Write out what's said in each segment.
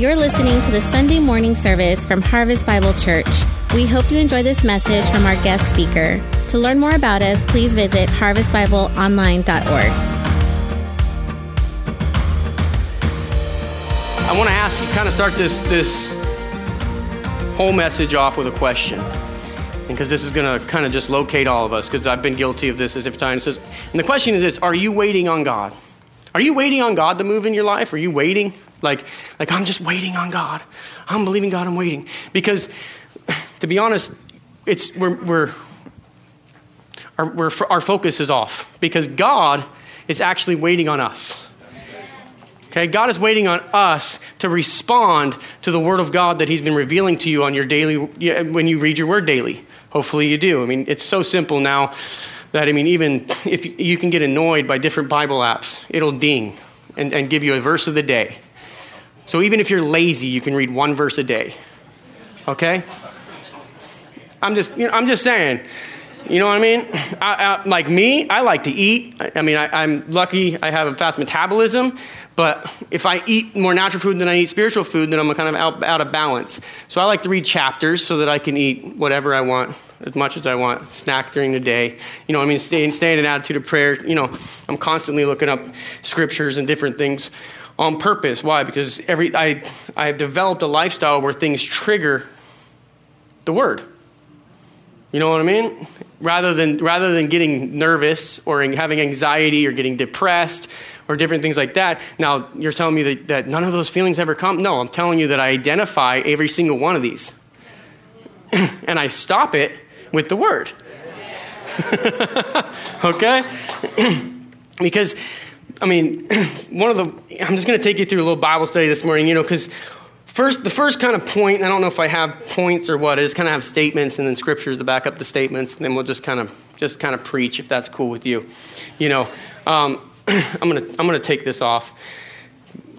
You're listening to the Sunday morning service from Harvest Bible Church. We hope you enjoy this message from our guest speaker. To learn more about us, please visit harvestbibleonline.org. I want to ask you, kind of start this whole message off with a question, because this is going to kind of just locate all of us, because I've been guilty of this as if time says. And the question is this: are you waiting on God? Are you waiting on God to move in your life? Are you waiting? Like I'm just waiting on God. I'm believing God. I'm waiting. Because to be honest, it's our focus is off, because God is actually waiting on us. Okay, God is waiting on us to respond to the Word of God that He's been revealing to you on your daily, when you read your Word daily. Hopefully you do. I mean, it's so simple now that, I mean, even if you can get annoyed by different Bible apps, it'll ding and give you a verse of the day. So even if you're lazy, you can read one verse a day. Okay? I'm just saying. You know what I mean? I like to eat. I'm lucky I have a fast metabolism, but if I eat more natural food than I eat spiritual food, then I'm kind of out of balance. So I like to read chapters so that I can eat whatever I want, as much as I want, snack during the day. You know what I mean? Stay in an attitude of prayer. You know, I'm constantly looking up scriptures and different things on purpose. Why? Because I have developed a lifestyle where things trigger the Word. You know what I mean? Rather than getting nervous or having anxiety or getting depressed or different things like that. Now, you're telling me that none of those feelings ever come? No, I'm telling you that I identify every single one of these. And I stop it with the Word. Okay? Because, I'm just going to take you through a little Bible study this morning, because the first kind of point, and I don't know if I have points or what, is kind of have statements and then scriptures to back up the statements, and then we'll just kind of preach, if that's cool with you. I'm gonna take this off.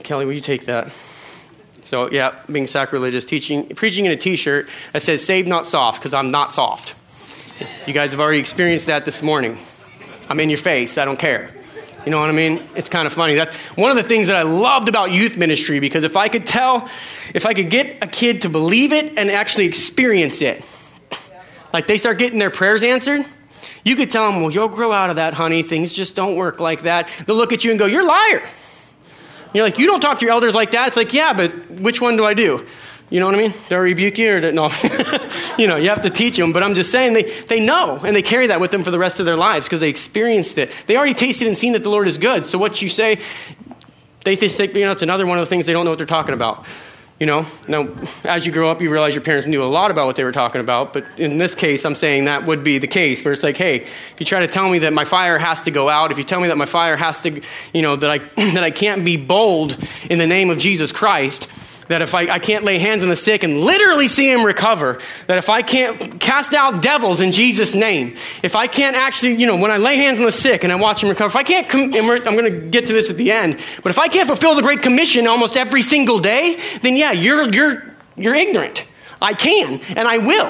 Kelly, will you take that? So yeah, being sacrilegious, preaching in a t-shirt that says "Saved Not Soft," because I'm not soft. You guys have already experienced that this morning. I'm in your face. I don't care. You know what I mean? It's kind of funny. That's one of the things that I loved about youth ministry, because if I could get a kid to believe it and actually experience it, like they start getting their prayers answered, you could tell them, well, you'll grow out of that, honey. Things just don't work like that. They'll look at you and go, you're a liar. You're like, you don't talk to your elders like that. It's like, yeah, but which one do I do? You know what I mean? They'll rebuke you or no. You have to teach them. But I'm just saying they know, and they carry that with them for the rest of their lives because they experienced it. They already tasted and seen that the Lord is good. So what you say, it's another one of the things they don't know what they're talking about. You know, now as you grow up, you realize your parents knew a lot about what they were talking about. But in this case, I'm saying that would be the case where it's like, hey, if you try to tell me that my fire has to go out, if you tell me that my fire has to, that I can't be bold in the name of Jesus Christ, that if I can't lay hands on the sick and literally see him recover, that if I can't cast out devils in Jesus' name, if I can't actually, when I lay hands on the sick and I watch him recover, if I can't, I'm going to get to this at the end, but if I can't fulfill the Great Commission almost every single day, then yeah, you're ignorant. I can, and I will.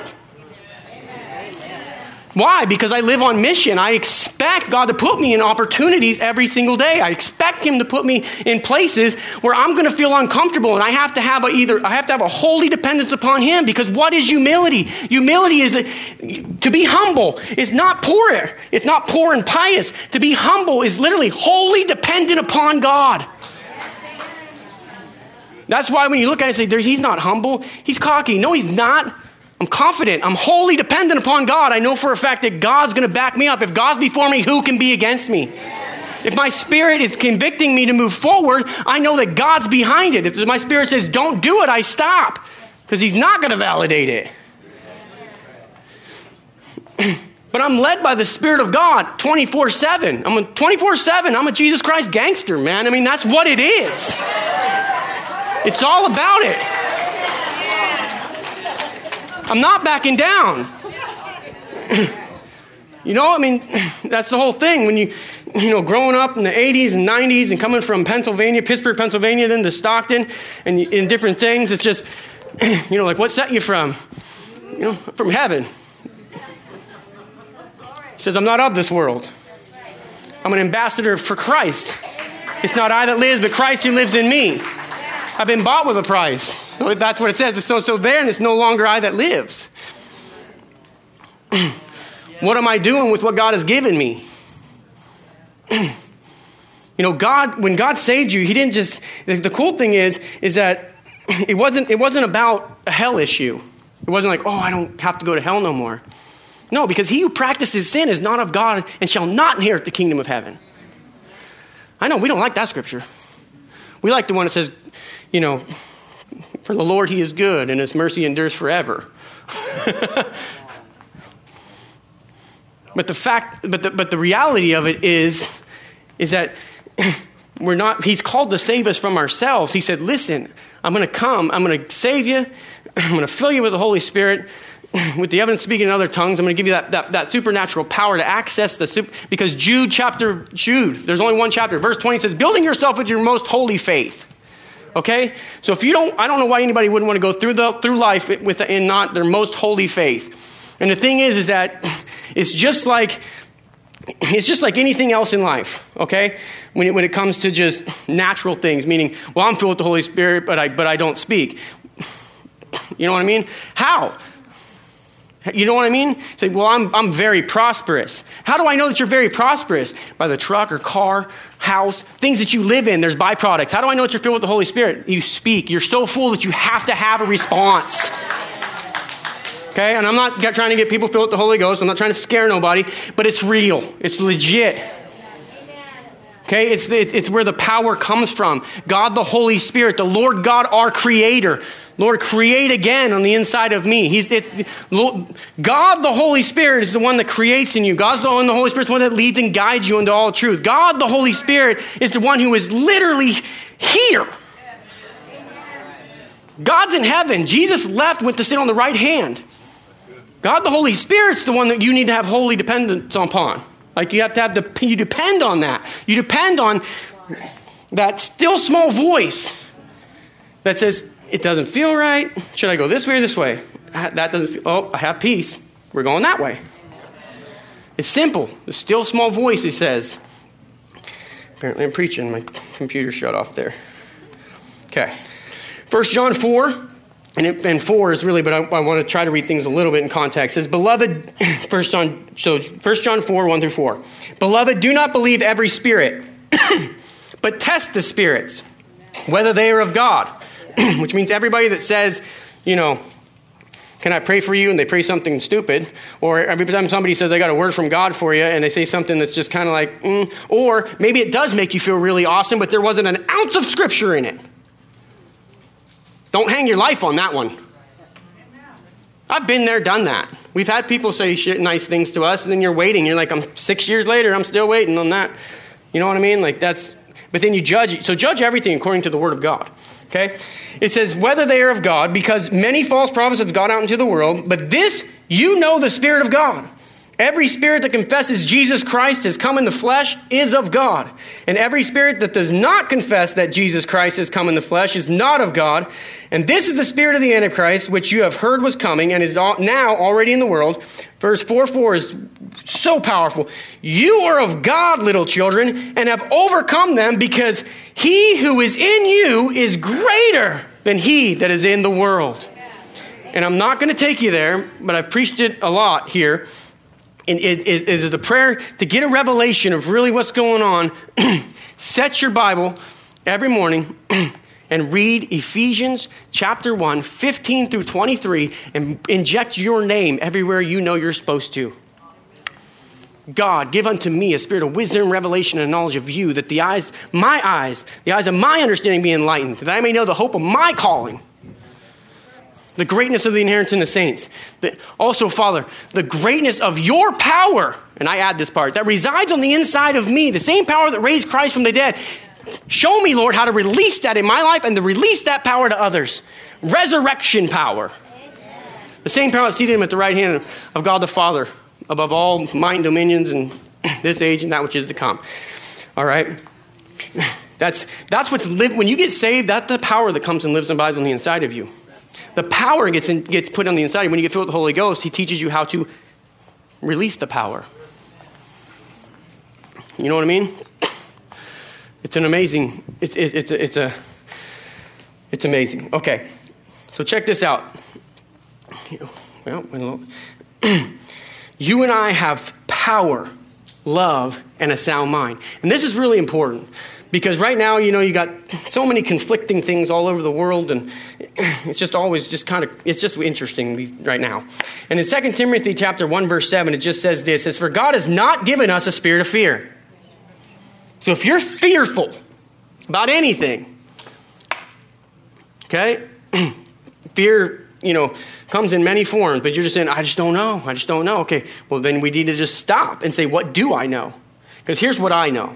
Why? Because I live on mission. I expect God to put me in opportunities every single day. I expect Him to put me in places where I'm going to feel uncomfortable, and I have to have a holy dependence upon Him. Because what is humility? Humility is to be humble. Is not poor. It's not poor and pious. To be humble is literally wholly dependent upon God. That's why when you look at it, and say, "He's not humble. He's cocky." No, he's not. I'm confident. I'm wholly dependent upon God. I know for a fact that God's going to back me up. If God's before me, who can be against me? If my spirit is convicting me to move forward, I know that God's behind it. If my spirit says, don't do it, I stop, because He's not going to validate it. But I'm led by the Spirit of God 24/7. I'm a Jesus Christ gangster, man. That's what it is. It's all about it. I'm not backing down. That's the whole thing. When you growing up in the 80s and 90s and coming from Pittsburgh, Pennsylvania, then to Stockton and in different things, it's just, like, what set you from? From heaven. It says, I'm not of this world. I'm an ambassador for Christ. It's not I that lives, but Christ who lives in me. I've been bought with a price. That's what it says. It's so there, and it's no longer I that lives. What am I doing with what God has given me? You know, God, when God saved you, he didn't just, the cool thing is that it wasn't about a hell issue. It wasn't like, oh, I don't have to go to hell no more. No, because he who practices sin is not of God and shall not inherit the kingdom of heaven. I know we don't like that scripture. We like the one that says, you know, for the Lord he is good and his mercy endures forever. But the reality of it is that we're not, he's called to save us from ourselves. He said, listen, I'm going to come. I'm going to save you. I'm going to fill you with the Holy Spirit, with the evidence speaking in other tongues. I'm going to give you that supernatural power to access because Jude, there's only one chapter. Verse 20 says, building yourself with your most holy faith. Okay? So if you don't, I don't know why anybody wouldn't want to go through life in not their most holy faith. And the thing is that it's just like anything else in life, okay? When it comes to just natural things, meaning, well, I'm filled with the Holy Spirit, but I don't speak. You know what I mean? How? You know what I mean? Say, well, I'm very prosperous. How do I know that you're very prosperous? By the truck or car, house, things that you live in, there's byproducts. How do I know that you're filled with the Holy Spirit? You speak. You're so full that you have to have a response. Okay, and I'm not trying to get people filled with the Holy Ghost. I'm not trying to scare nobody, but it's real. It's legit. Okay, it's where the power comes from. God, the Holy Spirit, the Lord God, our Creator. Lord, create again on the inside of me. God, the Holy Spirit, is the one that creates in you. God, the Holy Spirit, is the one that leads and guides you into all truth. God, the Holy Spirit, is the one who is literally here. God's in heaven. Jesus left, went to sit on the right hand. God, the Holy Spirit's the one that you need to have holy dependence upon. Like you have to you depend on that. You depend on that still small voice that says, it doesn't feel right. Should I go this way or this way? That doesn't feel, I have peace. We're going that way. It's simple. The still small voice, he says. Apparently I'm preaching. My computer shut off there. Okay. First John 4. And 4 is really, but I want to try to read things a little bit in context. It says, beloved, First John 4, 1 through 4. Beloved, do not believe every spirit, but test the spirits, whether they are of God, which means everybody that says, you know, can I pray for you? And they pray something stupid. Or every time somebody says, I got a word from God for you, and they say something that's just kind of like, or maybe it does make you feel really awesome, but there wasn't an ounce of scripture in it. Don't hang your life on that one. I've been there, done that. We've had people say nice things to us, and then you're waiting. You're like, I'm 6 years later, I'm still waiting on that. You know what I mean? Like that's. But then you judge. So judge everything according to the word of God. Okay? It says, whether they are of God, because many false prophets have gone out into the world, but this, you know the Spirit of God. Every spirit that confesses Jesus Christ has come in the flesh is of God. And every spirit that does not confess that Jesus Christ has come in the flesh is not of God. And this is the spirit of the Antichrist, which you have heard was coming and is now already in the world. Verse 4:4 is so powerful. You are of God, little children, and have overcome them, because he who is in you is greater than he that is in the world. And I'm not going to take you there, but I've preached it a lot here. And it is the prayer to get a revelation of really what's going on. Set your Bible every morning and read Ephesians chapter 1, 15 through 23, and inject your name everywhere you know you're supposed to. God, give unto me a spirit of wisdom, revelation, and knowledge of you, that the eyes of my understanding be enlightened, that I may know the hope of my calling. The greatness of the inheritance in the saints. Also, Father, the greatness of your power, and I add this part, that resides on the inside of me, the same power that raised Christ from the dead. Show me, Lord, how to release that in my life and to release that power to others. Resurrection power. The same power that seated him at the right hand of God the Father, above all might and dominions and this age and that which is to come. All right? That's what's lived. When you get saved, that's the power that comes and lives and abides on the inside of you. The power gets put on the inside. When you get filled with the Holy Ghost, he teaches you how to release the power. You know what I mean? It's an amazing, it's a It's amazing. Okay, so check this out. You and I have power, love, and a sound mind. And this is really important because right now, you know, you got so many conflicting things all over the world, and it's just always just kind of, it's just interesting right now. And in 2 Timothy chapter 1, verse 7, it just says this. It says, "For God has not given us a spirit of fear." So if you're fearful about anything, okay, fear, you know, comes in many forms, but you're just saying, I just don't know. Okay, well, then we need to just stop and say, what do I know? Because here's what I know.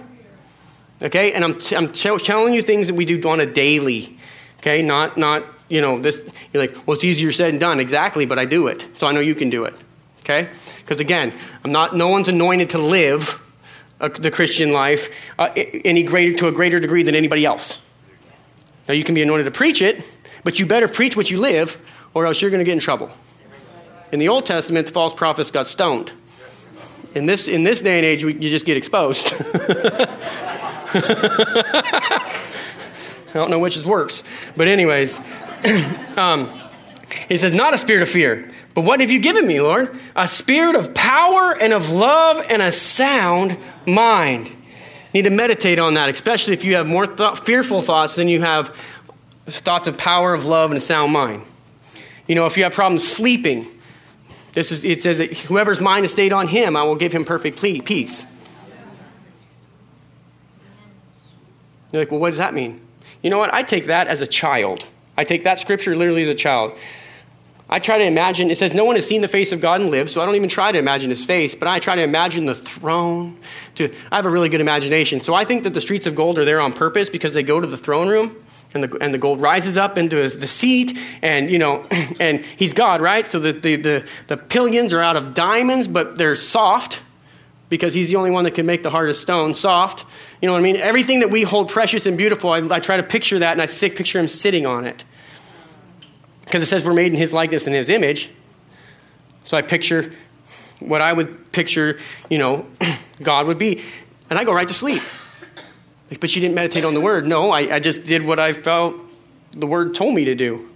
Okay, and I'm telling you things that we do on a daily, okay, not you know, this, you're like, well, it's easier said than done. Exactly, but I do it, so I know you can do it, okay? Because again, no one's anointed to live the Christian life to a greater degree than anybody else. Now, you can be anointed to preach it, but you better preach what you live, or else you're going to get in trouble. In the Old Testament, the false prophets got stoned. In this day and age, you just get exposed. I don't know which is worse, but anyways, it says, "Not a spirit of fear, but what have you given me, Lord? A spirit of power and of love and a sound mind." Need to meditate on that, especially if you have more fearful thoughts than you have thoughts of power, of love, and a sound mind. You know, if you have problems sleeping, it says that whoever's mind is stayed on him, I will give him perfect peace. You're like, well, what does that mean? You know what? I take that as a child. I take that scripture literally as a child. I try to imagine, it says no one has seen the face of God and lived, so I don't even try to imagine his face, but I try to imagine the throne. I have a really good imagination. So I think that the streets of gold are there on purpose because they go to the throne room and the gold rises up into the seat, and you know, and he's God, right? So the pillions are out of diamonds, but they're soft because he's the only one that can make the hardest stone soft. You know what I mean? Everything that we hold precious and beautiful, I try to picture that, and I picture him sitting on it. Because it says we're made in his likeness and his image. So I picture what I would picture, you know, God would be. And I go right to sleep. Like, but you didn't meditate on the word. No, I just did what I felt the word told me to do.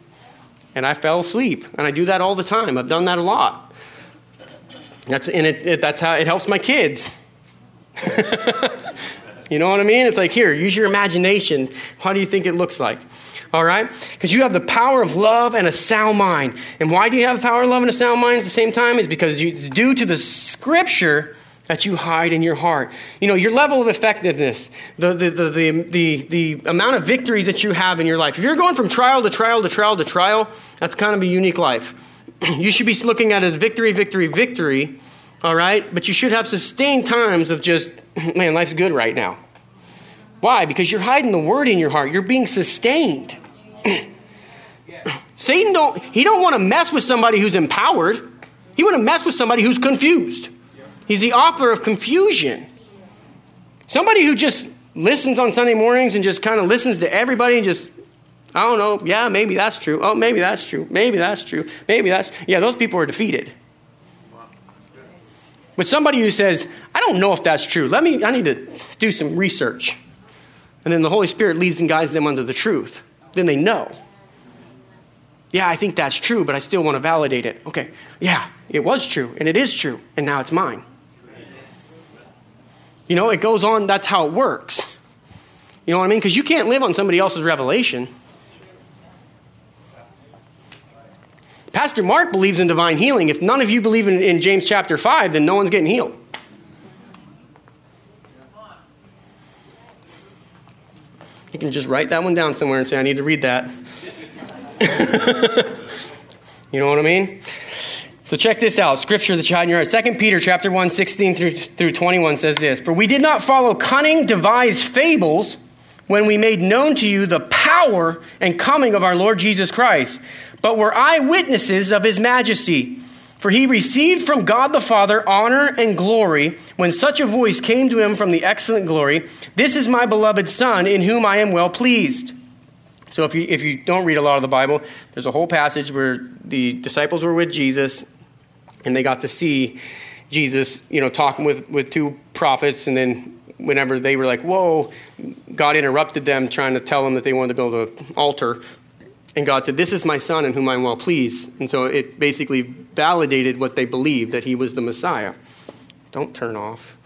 And I fell asleep. And I do that all the time. I've done that a lot. That's how it helps my kids. You know what I mean? It's like, here, use your imagination. How do you think it looks like? All right? Because you have the power of love and a sound mind. And why do you have power of love and a sound mind at the same time? It's because it's due to the scripture that you hide in your heart. You know, your level of effectiveness, the amount of victories that you have in your life. If you're going from trial to trial to trial to trial, that's kind of a unique life. You should be looking at it as victory, victory, victory, all right? But you should have sustained times of just, man, life's good right now. Why? Because you're hiding the word in your heart. You're being sustained. Satan don't want to mess with somebody who's empowered. He want to mess with somebody who's confused. He's the author of confusion. Somebody who just listens on Sunday mornings and just kind of listens to everybody and just, I don't know, yeah, maybe that's true. Oh, maybe that's true. Maybe that's true. Maybe that's, yeah, those people are defeated. But somebody who says, I don't know if that's true. I need to do some research. And then the Holy Spirit leads and guides them unto the truth. Then they know. Yeah, I think that's true, but I still want to validate it. Okay, yeah, it was true, and it is true, and now it's mine. You know, it goes on. That's how it works. You know what I mean? Because you can't live on somebody else's revelation. Pastor Mark believes in divine healing. If none of you believe in James chapter 5, then no one's getting healed. You can just write that one down somewhere and say, I need to read that. You know what I mean? So check this out. Scripture that you hide in your heart. 2 Peter chapter 1, 16 through 21 says this. For we did not follow cunning, devised fables when we made known to you the power and coming of our Lord Jesus Christ, but were eyewitnesses of his majesty. For he received from God the Father honor and glory when such a voice came to him from the excellent glory. This is my beloved Son, in whom I am well pleased. So if you don't read a lot of the Bible, there's a whole passage where the disciples were with Jesus and they got to see Jesus, you know, talking with two prophets. And then whenever they were like, whoa, God interrupted them trying to tell them that they wanted to build an altar. And God said, this is my son in whom I am well pleased. And so it basically validated what they believed, that he was the Messiah. Don't turn off.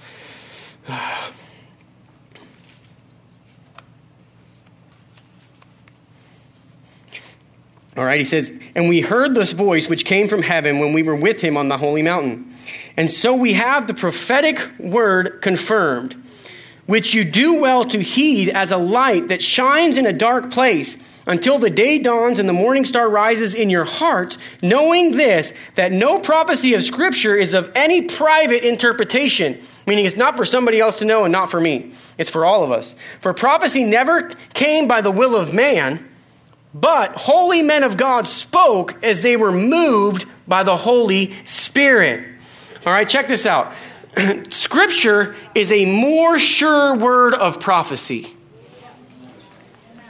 All right, he says, and we heard this voice which came from heaven when we were with him on the holy mountain. And so we have the prophetic word confirmed, which you do well to heed as a light that shines in a dark place until the day dawns and the morning star rises in your hearts, knowing this, that no prophecy of Scripture is of any private interpretation, meaning it's not for somebody else to know and not for me. It's for all of us. For prophecy never came by the will of man, but holy men of God spoke as they were moved by the Holy Spirit. All right, check this out. Scripture is a more sure word of prophecy.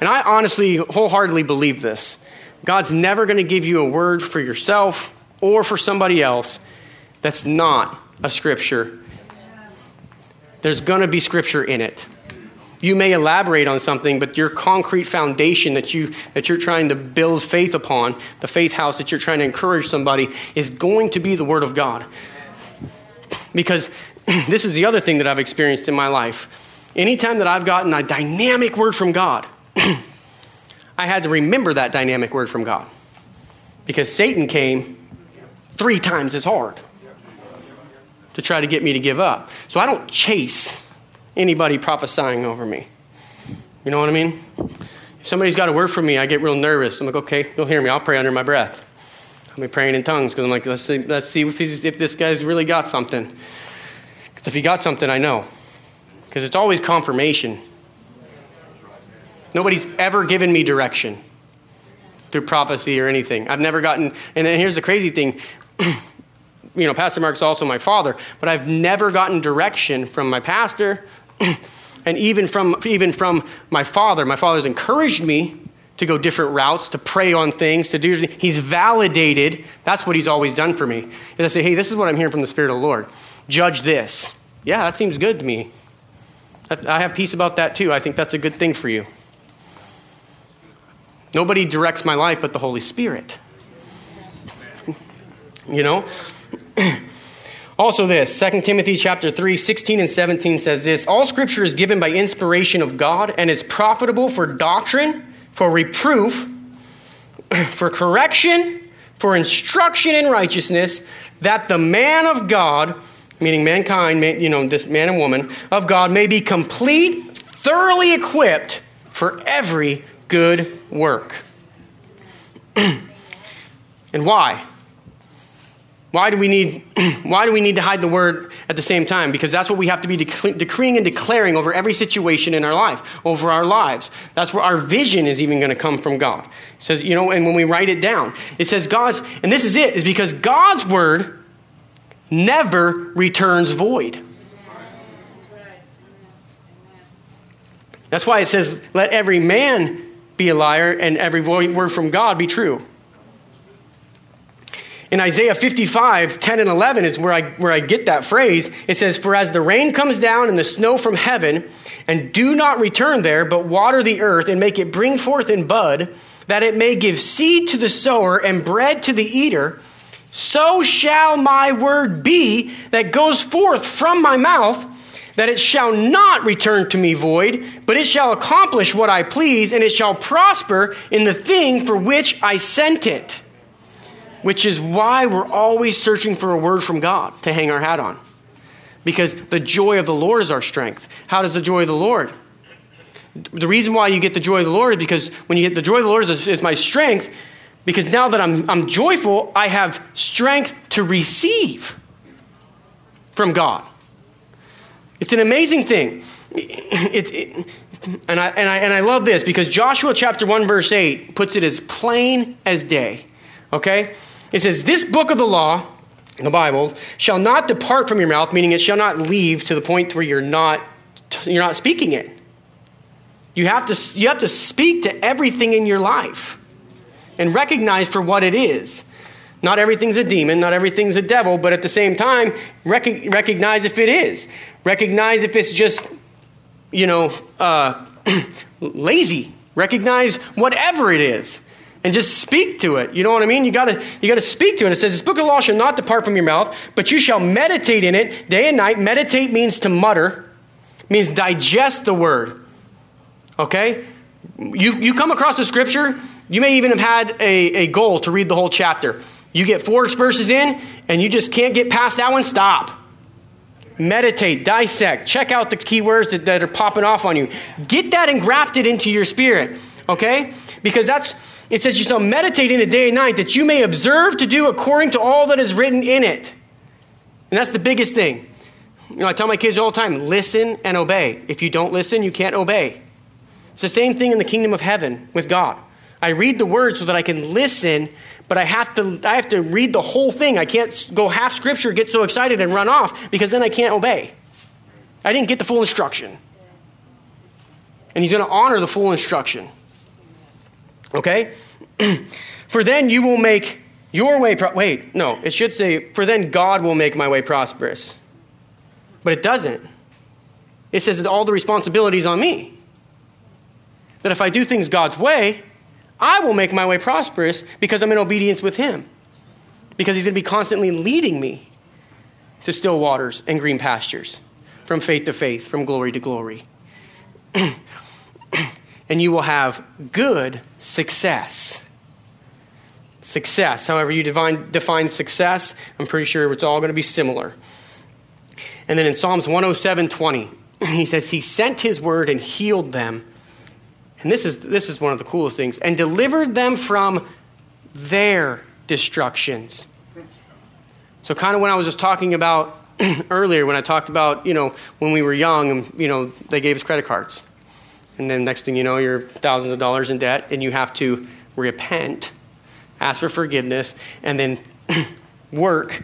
And I honestly, wholeheartedly believe this. God's never going to give you a word for yourself or for somebody else that's not a scripture. There's going to be scripture in it. You may elaborate on something, but your concrete foundation that you're trying to build faith upon, the faith house that you're trying to encourage somebody, is going to be the Word of God. Because this is the other thing that I've experienced in my life. Anytime that I've gotten a dynamic word from God, I had to remember that dynamic word from God, because Satan came 3 times as hard to try to get me to give up. So I don't chase anybody prophesying over me. You know what I mean? If somebody's got a word for me, I get real nervous. I'm like, okay, you'll hear me. I'll pray under my breath. I'll be praying in tongues because I'm like, let's see if this guy's really got something. Because if he got something, I know. Because it's always confirmation. Nobody's ever given me direction through prophecy or anything. I've never gotten, and then here's the crazy thing. You know, Pastor Mark's also my father, but I've never gotten direction from my pastor and even from my father. My father's encouraged me to go different routes, to pray on things, to do things. He's validated. That's what he's always done for me. And I say, hey, this is what I'm hearing from the Spirit of the Lord. Judge this. Yeah, that seems good to me. I have peace about that too. I think that's a good thing for you. Nobody directs my life but the Holy Spirit. You know? Also this, 2 Timothy chapter 3, 16 and 17 says this, all scripture is given by inspiration of God and is profitable for doctrine, for reproof, for correction, for instruction in righteousness, that the man of God, meaning mankind, you know, this man and woman of God, may be complete, thoroughly equipped for every good work. And why? Why do we need to hide the word at the same time? Because that's what we have to be decreeing and declaring over every situation in our life, over our lives. That's where our vision is even going to come from God. It says, you know, and when we write it down, it says God's, and this is it, is because God's word never returns void. That's why it says, let every man be a liar and every word from God be true. In Isaiah 55, 10 and 11 is where I get that phrase. It says, for as the rain comes down and the snow from heaven, and do not return there, but water the earth and make it bring forth in bud, that it may give seed to the sower and bread to the eater, so shall my word be that goes forth from my mouth, that it shall not return to me void, but it shall accomplish what I please, and it shall prosper in the thing for which I sent it. Which is why we're always searching for a word from God to hang our hat on. Because the joy of the Lord is our strength. How does the joy of the Lord? The reason why you get the joy of the Lord is because when you get the joy of the Lord is my strength. Because now that I'm joyful, I have strength to receive from God. It's an amazing thing. And I love this because Joshua chapter 1 verse 8 puts it as plain as day. Okay? It says, this book of the law, the Bible, shall not depart from your mouth, meaning it shall not leave to the point where you're not speaking it. You have to speak to everything in your life and recognize for what it is. Not everything's a demon, not everything's a devil, but at the same time, recognize if it is. Recognize if it's just, you know, lazy. Recognize whatever it is. and just speak to it. You know what I mean? You got to speak to it. It says, this book of law shall not depart from your mouth, but you shall meditate in it day and night. Meditate means to mutter, means digest the word. Okay? You come across the scripture, you may even have had a goal to read the whole chapter. You get 4 verses in, and you just can't get past that one, stop. Meditate, dissect, check out the key words that are popping off on you. Get that engrafted into your spirit, okay? Because it says you shall meditate in it day and night, that you may observe to do according to all that is written in it. And that's the biggest thing. You know, I tell my kids all the time, listen and obey. If you don't listen, you can't obey. It's the same thing in the kingdom of heaven with God. I read the word so that I can listen, but I have to read the whole thing. I can't go half scripture, get so excited and run off, because then I can't obey. I didn't get the full instruction. And he's going to honor the full instruction. Okay? For then you will make your way it should say, for then God will make my way prosperous. But it doesn't. It says that all the responsibility is on me. That if I do things God's way, I will make my way prosperous because I'm in obedience with him. Because he's going to be constantly leading me to still waters and green pastures, from faith to faith, from glory to glory. And you will have good success. Success, however you define success, I'm pretty sure it's all going to be similar. And then in Psalms 107:20, he says, he sent his word and healed them. And this is one of the coolest things. And delivered them from their destructions. So kind of when I was just talking about earlier, when I talked about, you know, when we were young and, you know, they gave us credit cards. And then next thing you know, you're thousands of dollars in debt and you have to repent, ask for forgiveness, and then work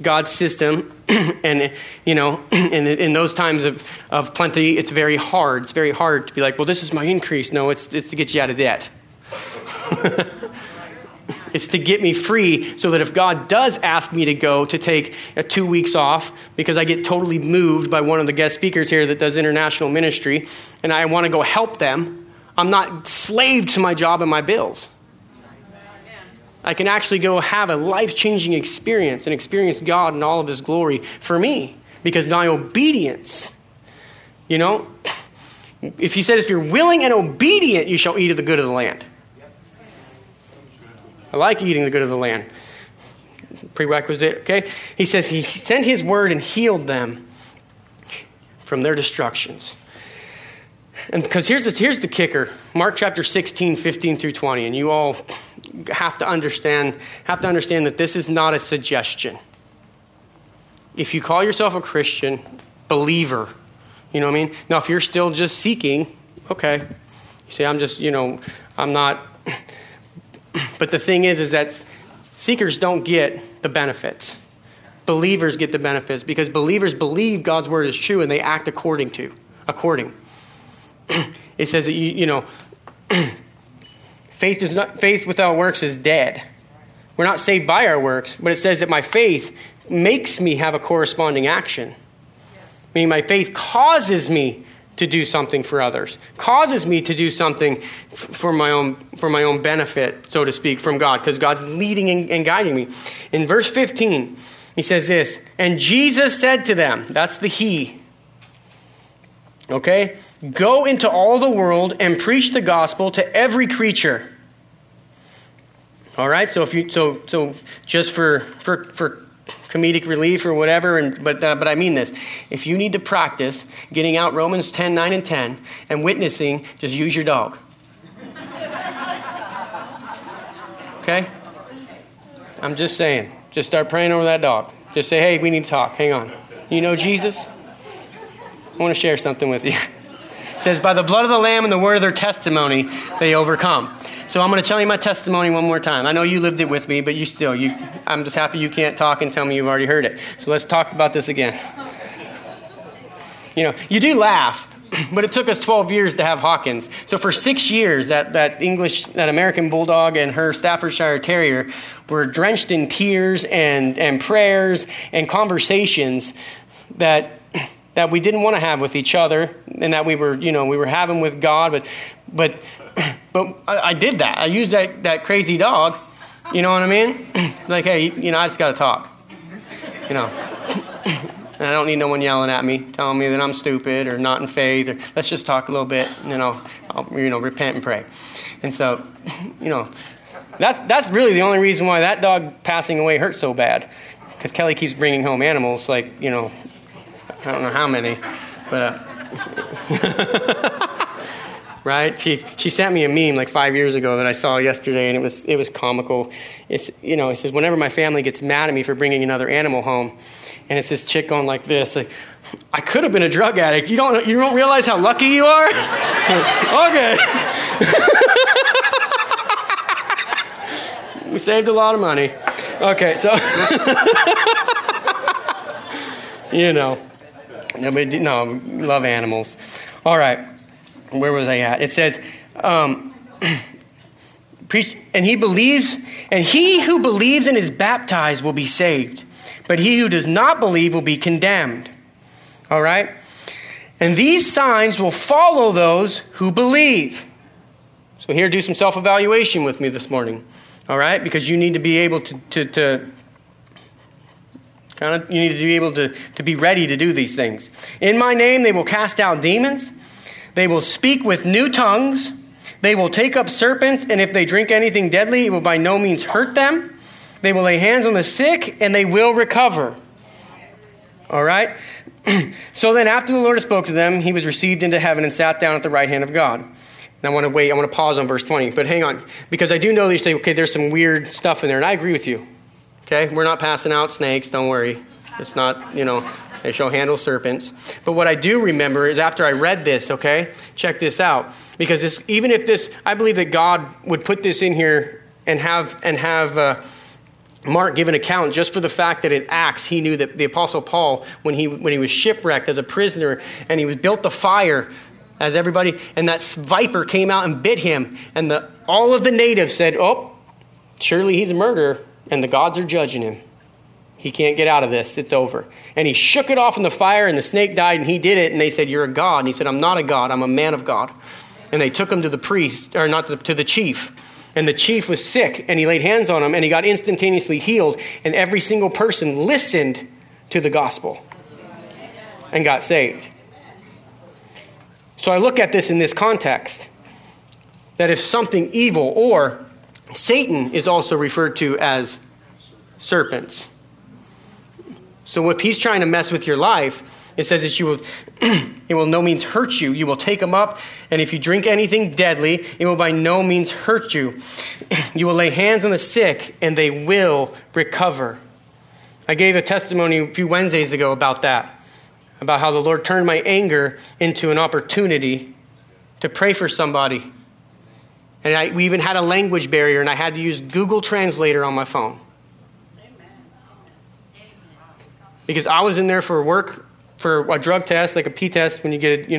God's system. And, you know, in those times of plenty, it's very hard. It's very hard to be like, well, this is my increase. No, it's to get you out of debt. It's to get me free so that if God does ask me to go to take 2 weeks off, because I get totally moved by one of the guest speakers here that does international ministry, and I want to go help them, I'm not slaved to my job and my bills. I can actually go have a life-changing experience and experience God in all of his glory for me because my obedience, you know, if he said, if you're willing and obedient, you shall eat of the good of the land. I like eating the good of the land. Prerequisite, okay? He says he sent his word and healed them from their destructions. And because here's the kicker, Mark chapter 16:15-20, and you all have to understand that this is not a suggestion. If you call yourself a Christian believer, you know what I mean? Now, if you're still just seeking, okay, you say, I'm just, you know, I'm not. But the thing is that seekers don't get the benefits. Believers get the benefits because believers believe God's word is true and they act according. It says that, you know, faith without works is dead. We're not saved by our works, but it says that my faith makes me have a corresponding action. Meaning my faith causes me to do something for others, causes me to do something for my own benefit, so to speak, from God, because God's leading and guiding me. In verse 15, he says this, and Jesus said to them, that's the he, okay? Go into all the world and preach the gospel to every creature. All right, so if you so just for comedic relief or whatever, and but I mean this: if you need to practice getting out Romans 10:9-10 and witnessing, just use your dog. Okay, I'm just saying. Just start praying over that dog. Just say, hey, we need to talk. Hang on, you know Jesus? I want to share something with you. It says, by the blood of the Lamb and the word of their testimony, they overcome. So I'm going to tell you my testimony one more time. I know you lived it with me, but you still, I'm just happy you can't talk and tell me you've already heard it. So let's talk about this again. You know, you do laugh, but it took us 12 years to have Hawkins. So for 6 years, that American Bulldog and her Staffordshire Terrier were drenched in tears and prayers and conversations that that we didn't want to have with each other, and that we were having with God, but I did that. I used that crazy dog, you know what I mean? Like, hey, I just got to talk, and I don't need no one yelling at me, telling me that I'm stupid or not in faith, or let's just talk a little bit, and then I'll repent and pray. And so, that's really the only reason why that dog passing away hurt so bad, because Kelly keeps bringing home animals, like, I don't know how many, but right? She sent me a meme like 5 years ago that I saw yesterday, and it was comical. It's it says, whenever my family gets mad at me for bringing another animal home, and it's this chick on like this, like, I could have been a drug addict. You don't realize how lucky you are. Okay. We saved a lot of money. Okay, so No, love animals. All right, where was I at? It says, he who believes and is baptized will be saved, but he who does not believe will be condemned. All right? And these signs will follow those who believe. So here, do some self-evaluation with me this morning. All right? Because you need to be able to be ready to do these things. In my name, they will cast out demons. They will speak with new tongues. They will take up serpents, and if they drink anything deadly, it will by no means hurt them. They will lay hands on the sick, and they will recover. All right? So then after the Lord had spoken to them, he was received into heaven and sat down at the right hand of God. And I want to pause on verse 20, but hang on, because I do know that you say, okay, there's some weird stuff in there, and I agree with you. Okay, we're not passing out snakes, don't worry. It's not, they shall handle serpents. But what I do remember is after I read this, okay, check this out. Because this, even if this, I believe that God would put this in here and have Mark give an account just for the fact that in Acts, he knew that the Apostle Paul, when he was shipwrecked as a prisoner and he was built the fire as everybody, and that viper came out and bit him. And all of the natives said, oh, surely he's a murderer. And the gods are judging him. He can't get out of this. It's over. And he shook it off in the fire, and the snake died, and he did it. And they said, you're a god. And he said, I'm not a god. I'm a man of God. And they took him to the priest, or not to the chief. And the chief was sick, and he laid hands on him, and he got instantaneously healed. And every single person listened to the gospel and got saved. So I look at this in this context, that if something evil or Satan is also referred to as serpents. So if he's trying to mess with your life, it says that it will no means hurt you. You will take him up, and if you drink anything deadly, it will by no means hurt you. You will lay hands on the sick, and they will recover. I gave a testimony a few Wednesdays ago about that, about how the Lord turned my anger into an opportunity to pray for somebody. And we even had a language barrier, and I had to use Google Translator on my phone. Because I was in there for work, for a drug test, like a P test, when you get, you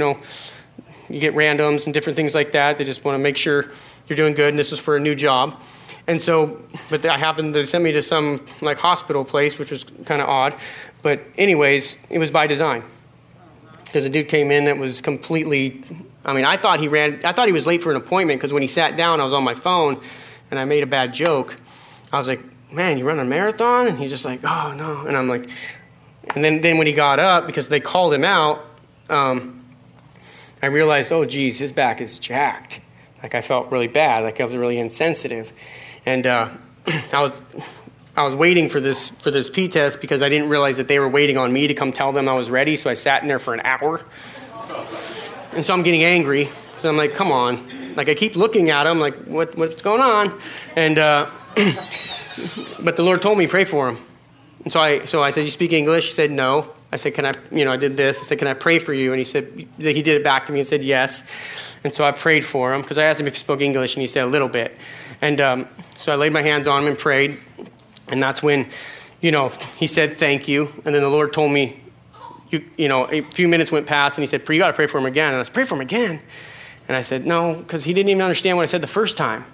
get randoms and different things like that. They just want to make sure you're doing good, and this is for a new job. And so, but they sent me to some, like, hospital place, which was kind of odd. But anyways, it was by design. Because a dude came in that was completely... I thought he was late for an appointment because when he sat down, I was on my phone and I made a bad joke. I was like, man, you run a marathon? And he's just like, oh, no. And I'm like, and then when he got up, because they called him out, I realized, oh, geez, his back is jacked. Like, I felt really bad. Like, I was really insensitive. And I was waiting for this P-test because I didn't realize that they were waiting on me to come tell them I was ready. So I sat in there for an hour. And so I'm getting angry. So I'm like, come on. Like, I keep looking at him, like, what's going on? And, but the Lord told me, pray for him. And so I said, you speak English? He said, no. I said, can I, I did this. I said, can I pray for you? And he said, he did it back to me and said, yes. And so I prayed for him because I asked him if he spoke English, and he said a little bit. And so I laid my hands on him and prayed. And that's when, he said, thank you. And then the Lord told me, a few minutes went past, and he said, you got to pray for him again. And I said, pray for him again? And I said, no, because he didn't even understand what I said the first time.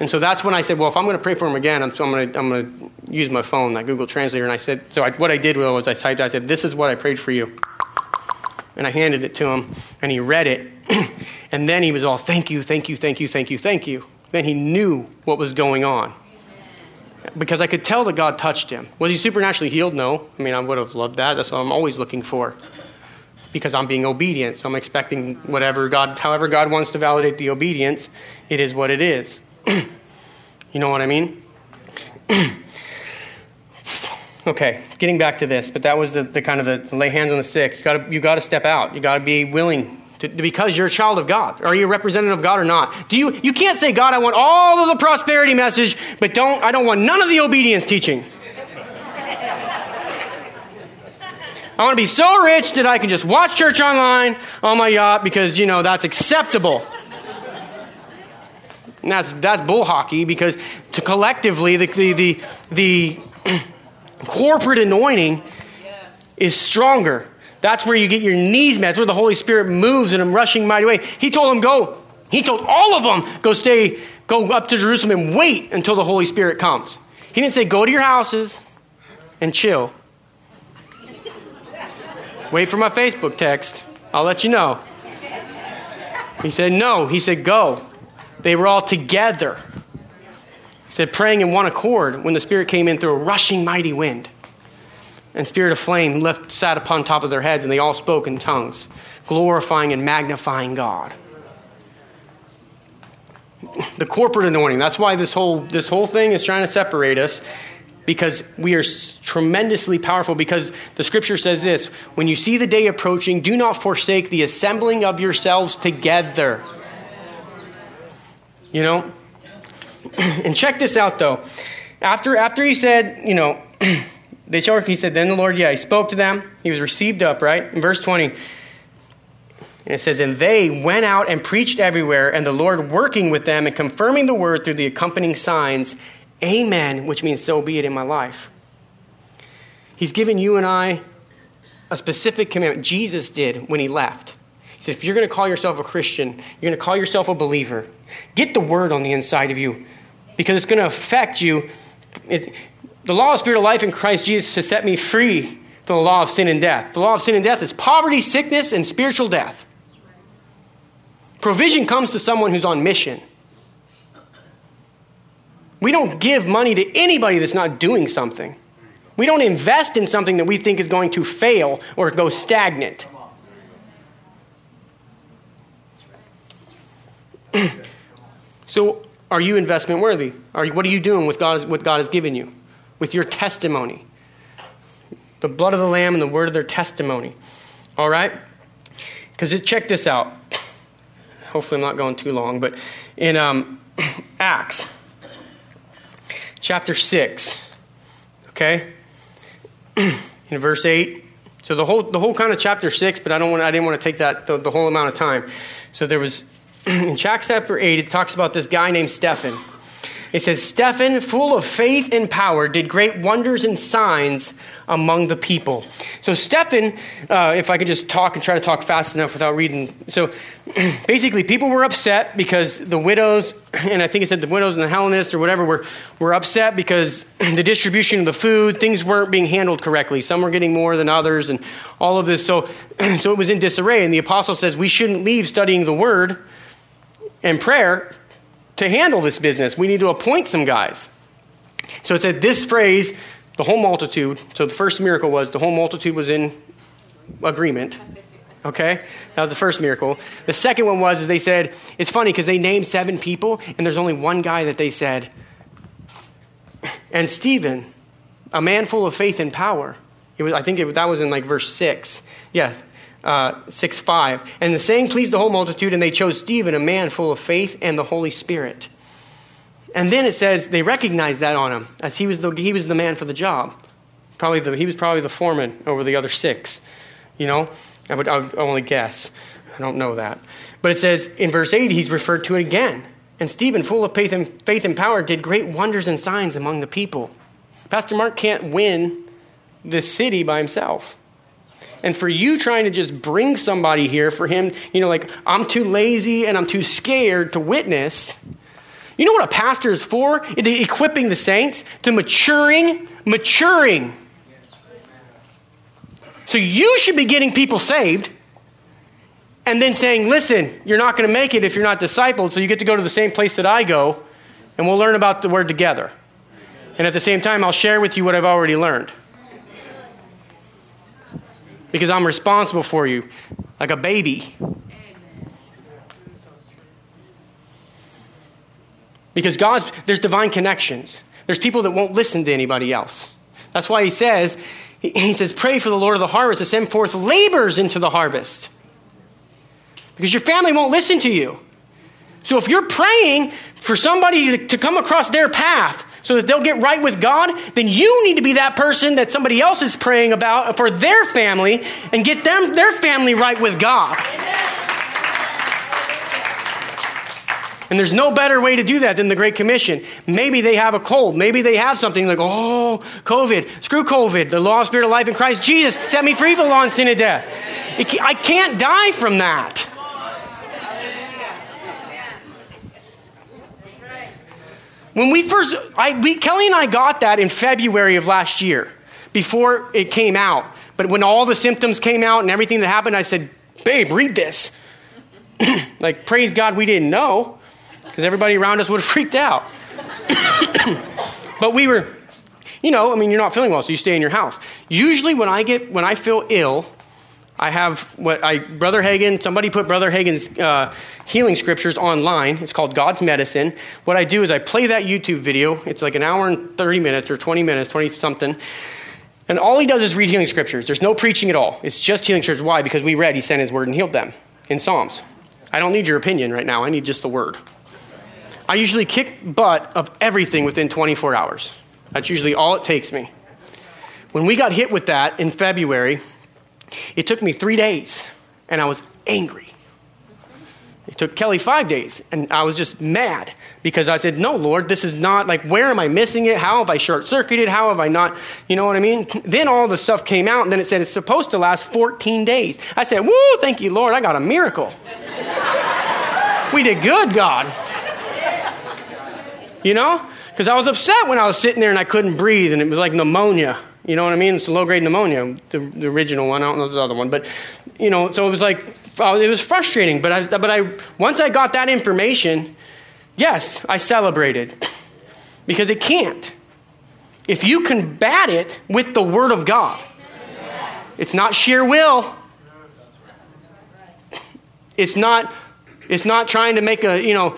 And so that's when I said, well, if I'm going to pray for him again, I'm going to use my phone, that Google Translator. And I said, so what I did was I typed, I said, this is what I prayed for you. And I handed it to him, and he read it. And then he was all, thank you, thank you, thank you, thank you, thank you. Then he knew what was going on. Because I could tell that God touched him. Was he supernaturally healed? No. I mean, I would have loved that. That's what I'm always looking for. Because I'm being obedient. So I'm expecting whatever God, however God wants to validate the obedience, it is what it is. You know what I mean? Okay, getting back to this, but that was the kind of the lay hands on the sick. You got to step out. You got to be willing to, because you're a child of God. Are you a representative of God or not? You can't say, God, I want all of the prosperity message, but I don't want none of the obedience teaching. I want to be so rich that I can just watch church online on my yacht because, you know, that's acceptable. And that's bull hockey because collectively the corporate anointing is stronger. That's where you get your knees met. That's where the Holy Spirit moves in a rushing mighty way. He told them go. He told all of them go up to Jerusalem and wait until the Holy Spirit comes. He didn't say go to your houses and chill. Wait for my Facebook text. I'll let you know. He said no. He said go. They were all together. Said praying in one accord when the Spirit came in through a rushing mighty wind. And spirit of flame sat upon top of their heads, and they all spoke in tongues, glorifying and magnifying God. The corporate anointing. That's why this whole thing is trying to separate us, because we are tremendously powerful, because the scripture says this, when you see the day approaching, do not forsake the assembling of yourselves together. You know? And check this out, though. After he said, you know, they showed, he said, then the Lord, he spoke to them. He was received up, right? In verse 20, and it says, and they went out and preached everywhere, and the Lord working with them and confirming the word through the accompanying signs. Amen, which means so be it in my life. He's given you and I a specific commandment. Jesus did when he left. He said, if you're going to call yourself a Christian, you're going to call yourself a believer, get the word on the inside of you. Because it's going to affect you. The law of spirit of life in Christ Jesus has set me free from the law of sin and death. The law of sin and death is poverty, sickness, and spiritual death. Provision comes to someone who's on mission. We don't give money to anybody that's not doing something. We don't invest in something that we think is going to fail or go stagnant. So, are you investment worthy? What are you doing with God? What God has given you, with your testimony, the blood of the Lamb and the word of their testimony. All right, because check this out. Hopefully, I'm not going too long. But in Acts chapter 6, okay, in verse 8. So the whole kind of chapter 6, but I didn't want to take that the whole amount of time. So there was. In chapter 8, it talks about this guy named Stephen. It says, Stephen, full of faith and power, did great wonders and signs among the people. So Stephen, if I could just talk and try to talk fast enough without reading. So basically, people were upset because the widows, and I think it said the widows and the Hellenists or whatever, were upset because the distribution of the food, things weren't being handled correctly. Some were getting more than others and all of this. So it was in disarray. And the apostle says, we shouldn't leave studying the word and prayer to handle this business. We need to appoint some guys. So it said this phrase, the whole multitude. So the first miracle was the whole multitude was in agreement. Okay? That was the first miracle. The second one was they said, it's funny because they named 7 people and there's only one guy that they said. And Stephen, a man full of faith and power. That was in like verse 6. Yes. 6:5. And the saying pleased the whole multitude, and they chose Stephen, a man full of faith and the Holy Spirit. And then it says they recognized that on him as he was the man for the job. He was probably the foreman over the other 6. You know, I would only guess. I don't know that, but it says in verse 8 he's referred to it again. And Stephen, full of faith and power, did great wonders and signs among the people. Pastor Mark can't win this city by himself. And for you trying to just bring somebody here for him, you know, like, I'm too lazy and I'm too scared to witness. You know what a pastor is for? Equipping the saints to maturing. So you should be getting people saved and then saying, listen, you're not going to make it if you're not discipled, so you get to go to the same place that I go, and we'll learn about the word together. And at the same time, I'll share with you what I've already learned. Because I'm responsible for you, like a baby. Because there's divine connections. There's people that won't listen to anybody else. That's why he says, pray for the Lord of the harvest to send forth laborers into the harvest. Because your family won't listen to you. So if you're praying for somebody to come across their path so that they'll get right with God, then you need to be that person that somebody else is praying about for their family and get them their family right with God. And there's no better way to do that than the Great Commission. Maybe they have a cold. Maybe they have something like, oh, COVID. Screw COVID. The law of spirit of life in Christ Jesus set me free from law and sin and death. I can't die from that. When we first, Kelly and I got that in February of last year, before it came out. But when all the symptoms came out and everything that happened, I said, babe, read this. Like, praise God we didn't know, because everybody around us would have freaked out. But we were, you're not feeling well, so you stay in your house. Usually when I feel ill, I have Brother Hagin, somebody put Brother Hagin's healing scriptures online. It's called God's Medicine. What I do is I play that YouTube video. It's like an hour and 30 minutes or 20 minutes, 20 something. And all he does is read healing scriptures. There's no preaching at all. It's just healing scriptures. Why? Because we read, he sent his word and healed them in Psalms. I don't need your opinion right now. I need just the word. I usually kick butt of everything within 24 hours. That's usually all it takes me. When we got hit with that in February, it took me 3 days, and I was angry. It took Kelly 5 days, and I was just mad because I said, no, Lord, this is not, where am I missing it? How have I short-circuited? How have I not, you know what I mean? Then all the stuff came out, and then it said it's supposed to last 14 days. I said, woo, thank you, Lord, I got a miracle. We did good, God. Because I was upset when I was sitting there and I couldn't breathe, and it was like pneumonia. You know what I mean? It's a low-grade pneumonia, the original one. I don't know the other one. But, so it was it was frustrating. But once I got that information, yes, I celebrated. Because it can't. If you combat it with the Word of God, it's not sheer will. It's not trying to make a,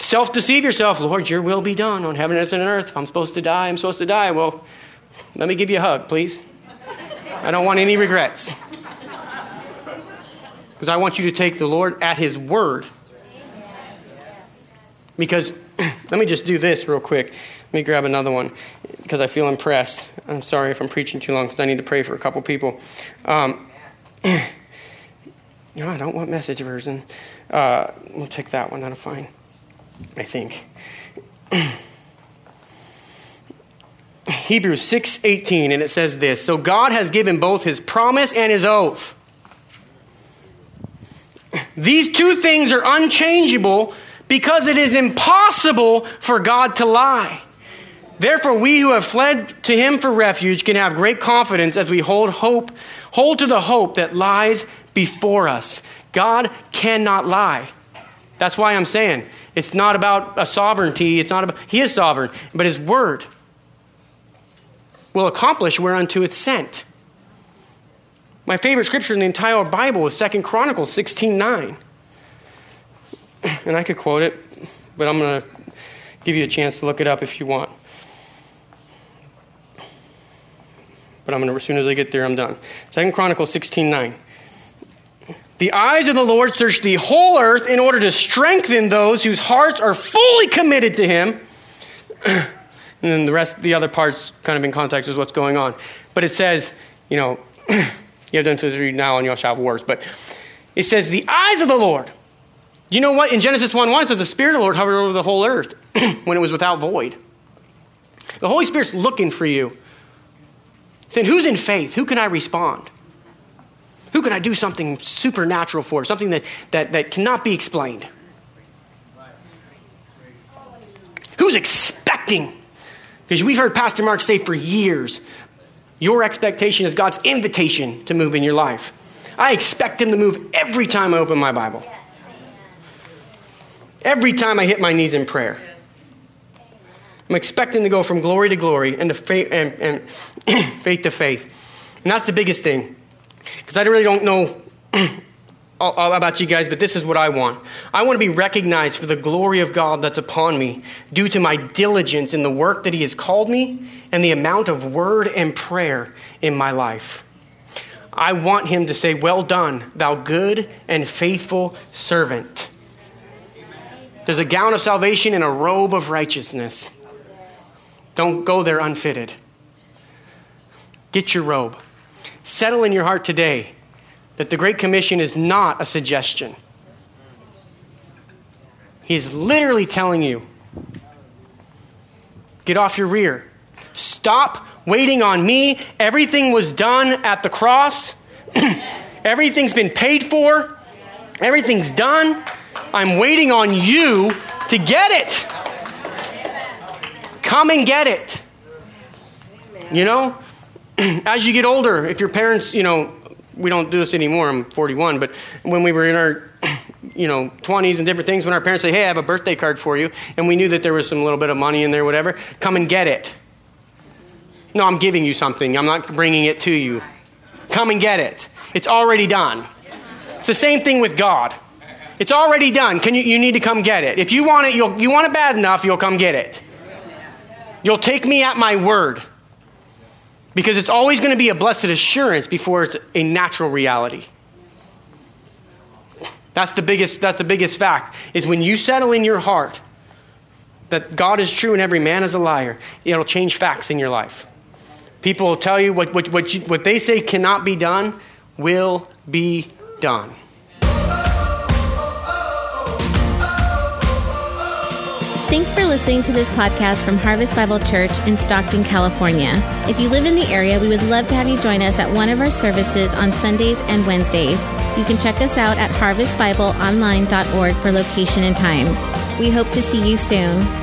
self-deceive yourself. Lord, your will be done on heaven as on earth. If I'm supposed to die. Well, let me give you a hug, please. I don't want any regrets. Because I want you to take the Lord at his word. Because, let me just do this real quick. Let me grab another one, because I feel impressed. I'm sorry if I'm preaching too long, because I need to pray for a couple people. No, I don't want message version. We'll take that one out of fine, I think. Hebrews 6:18, and it says this: so God has given both his promise and his oath. These two things are unchangeable, because it is impossible for God to lie. Therefore, we who have fled to him for refuge can have great confidence as we hold to the hope that lies before us. God cannot lie. That's why I'm saying it's not about a sovereignty. He is sovereign, but his word will accomplish whereunto it's sent. My favorite scripture in the entire Bible is 2 Chronicles 16:9. And I could quote it, but I'm going to give you a chance to look it up if you want. But as soon as I get there, I'm done. 2 Chronicles 16:9. The eyes of the Lord search the whole earth in order to strengthen those whose hearts are fully committed to him. And then the other part's kind of in context is what's going on. But it says, you have done to read now and you shall have wars. But it says, the eyes of the Lord. You know what? In Genesis 1:1, it says the Spirit of the Lord hovered over the whole earth when it was without void. The Holy Spirit's looking for you. Saying, who's in faith? Who can I respond? Who can I do something supernatural for? Something that cannot be explained. Who's expecting? Because we've heard Pastor Mark say for years, your expectation is God's invitation to move in your life. I expect him to move every time I open my Bible. Every time I hit my knees in prayer. I'm expecting to go from glory to glory and to faith, and faith to faith. And that's the biggest thing. Because I really don't know all about you guys, but this is what I want. I want to be recognized for the glory of God that's upon me due to my diligence in the work that he has called me and the amount of word and prayer in my life. I want him to say, "Well done, thou good and faithful servant." There's a gown of salvation and a robe of righteousness. Don't go there unfitted. Get your robe. Settle in your heart today that the Great Commission is not a suggestion. He is literally telling you, get off your rear. Stop waiting on me. Everything was done at the cross. Everything's been paid for. Everything's done. I'm waiting on you to get it. Come and get it. You know, as you get older, if your parents, you know, we don't do this anymore. I'm 41, but when we were in our, 20s and different things, when our parents say, "Hey, I have a birthday card for you," and we knew that there was some little bit of money in there, whatever, come and get it. No, I'm giving you something. I'm not bringing it to you. Come and get it. It's already done. It's the same thing with God. It's already done. You need to come get it. If you want it, you want it bad enough, you'll come get it. You'll take me at my word. Because it's always going to be a blessed assurance before it's a natural reality. That's the biggest fact, is when you settle in your heart that God is true and every man is a liar, it'll change facts in your life. People will tell you what they say cannot be done will be done. Thanks for listening to this podcast from Harvest Bible Church in Stockton, California. If you live in the area, we would love to have you join us at one of our services on Sundays and Wednesdays. You can check us out at harvestbibleonline.org for location and times. We hope to see you soon.